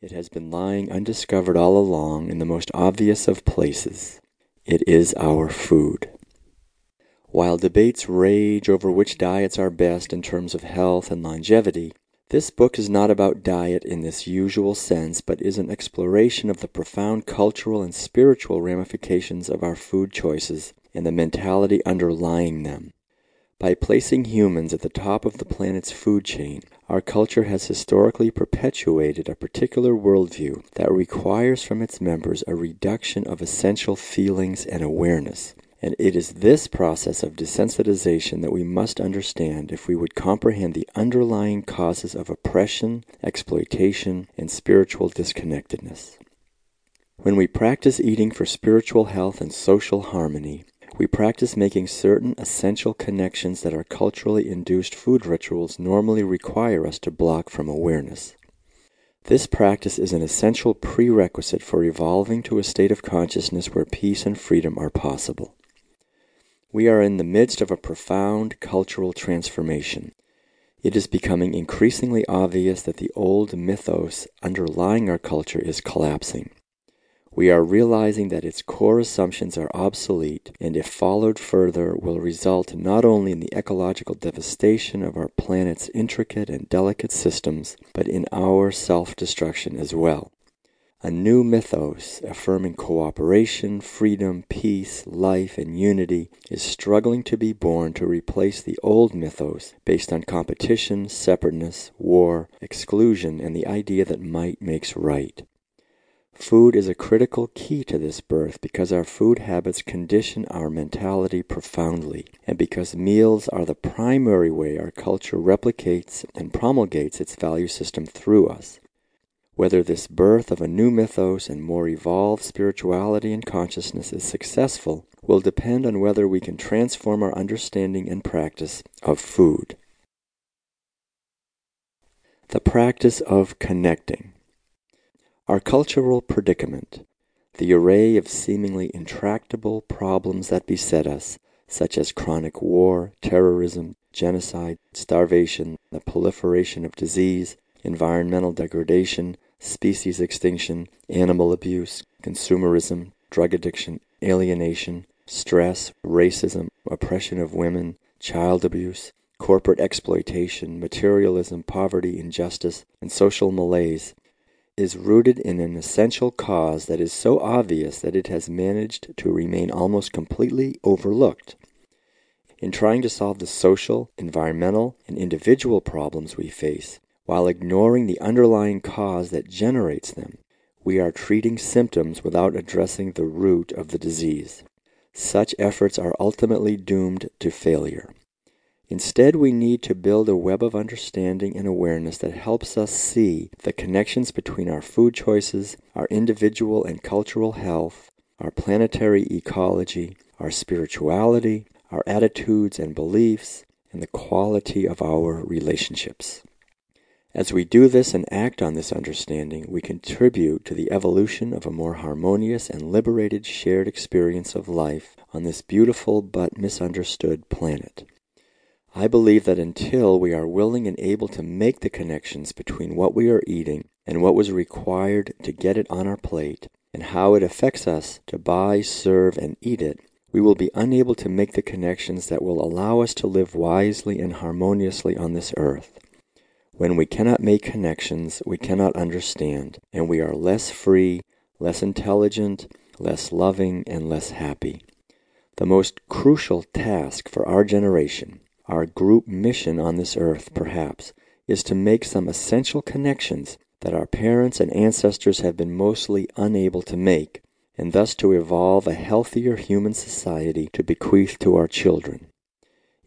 It has been lying undiscovered all along in the most obvious of places. It is our food. While debates rage over which diets are best in terms of health and longevity, this book is not about diet in this usual sense, but is an exploration of the profound cultural and spiritual ramifications of our food choices and the mentality underlying them. By placing humans at the top of the planet's food chain, our culture has historically perpetuated a particular worldview that requires from its members a reduction of essential feelings and awareness, and it is this process of desensitization that we must understand if we would comprehend the underlying causes of oppression, exploitation, and spiritual disconnectedness. When we practice eating for spiritual health and social harmony, we practice making certain essential connections that our culturally induced food rituals normally require us to block from awareness. This practice is an essential prerequisite for evolving to a state of consciousness where peace and freedom are possible. We are in the midst of a profound cultural transformation. It is becoming increasingly obvious that the old mythos underlying our culture is collapsing. We are realizing that its core assumptions are obsolete, and if followed further, will result not only in the ecological devastation of our planet's intricate and delicate systems, but in our self-destruction as well. A new mythos affirming cooperation, freedom, peace, life, and unity is struggling to be born to replace the old mythos based on competition, separateness, war, exclusion, and the idea that might makes right. Food is a critical key to this birth because our food habits condition our mentality profoundly, and because meals are the primary way our culture replicates and promulgates its value system through us. Whether this birth of a new mythos and more evolved spirituality and consciousness is successful will depend on whether we can transform our understanding and practice of food. The practice of connecting. Our cultural predicament, the array of seemingly intractable problems that beset us, such as chronic war, terrorism, genocide, starvation, the proliferation of disease, environmental degradation, species extinction, animal abuse, consumerism, drug addiction, alienation, stress, racism, oppression of women, child abuse, corporate exploitation, materialism, poverty, injustice, and social malaise, is rooted in an essential cause that is so obvious that it has managed to remain almost completely overlooked. In trying to solve the social, environmental, and individual problems we face, while ignoring the underlying cause that generates them, we are treating symptoms without addressing the root of the disease. Such efforts are ultimately doomed to failure. Instead, we need to build a web of understanding and awareness that helps us see the connections between our food choices, our individual and cultural health, our planetary ecology, our spirituality, our attitudes and beliefs, and the quality of our relationships. As we do this and act on this understanding, we contribute to the evolution of a more harmonious and liberated shared experience of life on this beautiful but misunderstood planet. I believe that until we are willing and able to make the connections between what we are eating and what was required to get it on our plate, and how it affects us to buy, serve, and eat it, we will be unable to make the connections that will allow us to live wisely and harmoniously on this earth. When we cannot make connections, we cannot understand, and we are less free, less intelligent, less loving, and less happy. The most crucial task for our generation, our group mission on this earth, perhaps, is to make some essential connections that our parents and ancestors have been mostly unable to make, and thus to evolve a healthier human society to bequeath to our children.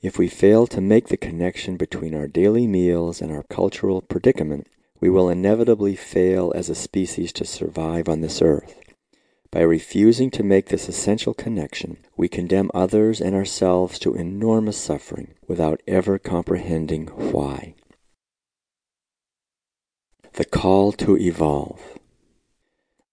If we fail to make the connection between our daily meals and our cultural predicament, we will inevitably fail as a species to survive on this earth. By refusing to make this essential connection, we condemn others and ourselves to enormous suffering without ever comprehending why. The call to evolve.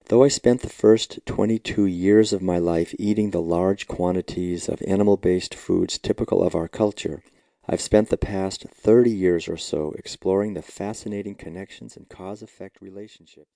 Though I spent the first 22 years of my life eating the large quantities of animal-based foods typical of our culture, I've spent the past 30 years or so exploring the fascinating connections and cause-effect relationship